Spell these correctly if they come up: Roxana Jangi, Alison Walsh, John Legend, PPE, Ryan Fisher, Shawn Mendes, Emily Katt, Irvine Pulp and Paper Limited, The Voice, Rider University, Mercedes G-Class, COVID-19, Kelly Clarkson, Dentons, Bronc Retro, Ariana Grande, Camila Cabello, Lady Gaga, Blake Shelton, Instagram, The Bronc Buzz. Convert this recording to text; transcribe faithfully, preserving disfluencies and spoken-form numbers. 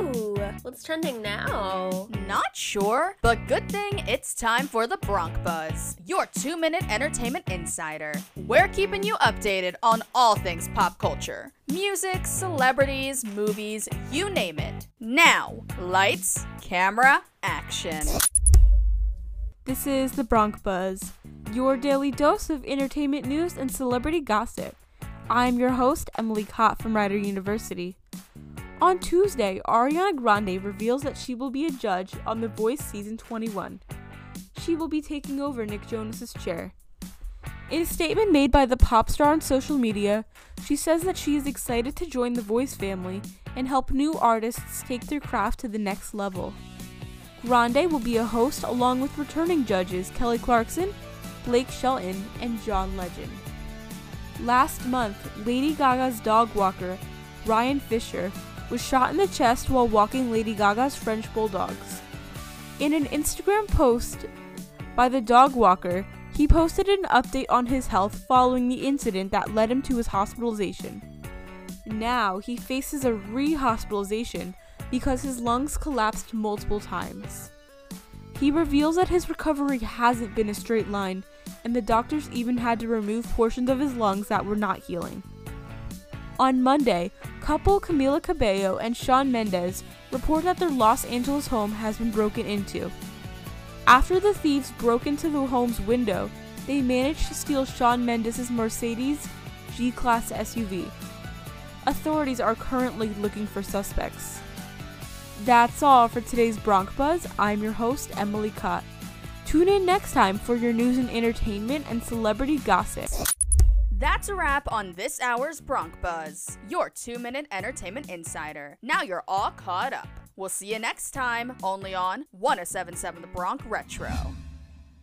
Ooh, what's trending now? Not sure, but good thing it's time for The Bronc Buzz, your two-minute entertainment insider. We're keeping you updated on all things pop culture. Music, celebrities, movies, you name it. Now, lights, camera, action. This is The Bronc Buzz, your daily dose of entertainment news and celebrity gossip. I'm your host, Emily Katt from Rider University. On Tuesday, Ariana Grande reveals that she will be a judge on The Voice Season twenty-one. She will be taking over Nick Jonas's chair. In a statement made by the pop star on social media, she says that she is excited to join the Voice family and help new artists take their craft to the next level. Grande will be a host along with returning judges Kelly Clarkson, Blake Shelton, and John Legend. Last month, Lady Gaga's dog walker, Ryan Fisher, was shot in the chest while walking Lady Gaga's French bulldogs. In an Instagram post by the dog walker, he posted an update on his health following the incident that led him to his hospitalization. Now, he faces a re-hospitalization because his lungs collapsed multiple times. He reveals that his recovery hasn't been a straight line, and the doctors even had to remove portions of his lungs that were not healing. On Monday, couple Camila Cabello and Shawn Mendes report that their Los Angeles home has been broken into. After the thieves broke into the home's window, they managed to steal Shawn Mendes' Mercedes G-Class S U V. Authorities are currently looking for suspects. That's all for today's Bronc Buzz. I'm your host, Emily Katt. Tune in next time for your news and entertainment and celebrity gossip. That's a wrap on this hour's Bronc Buzz, your two-minute entertainment insider. Now you're all caught up. We'll see you next time, only on ten seventy-seven The Bronc Retro.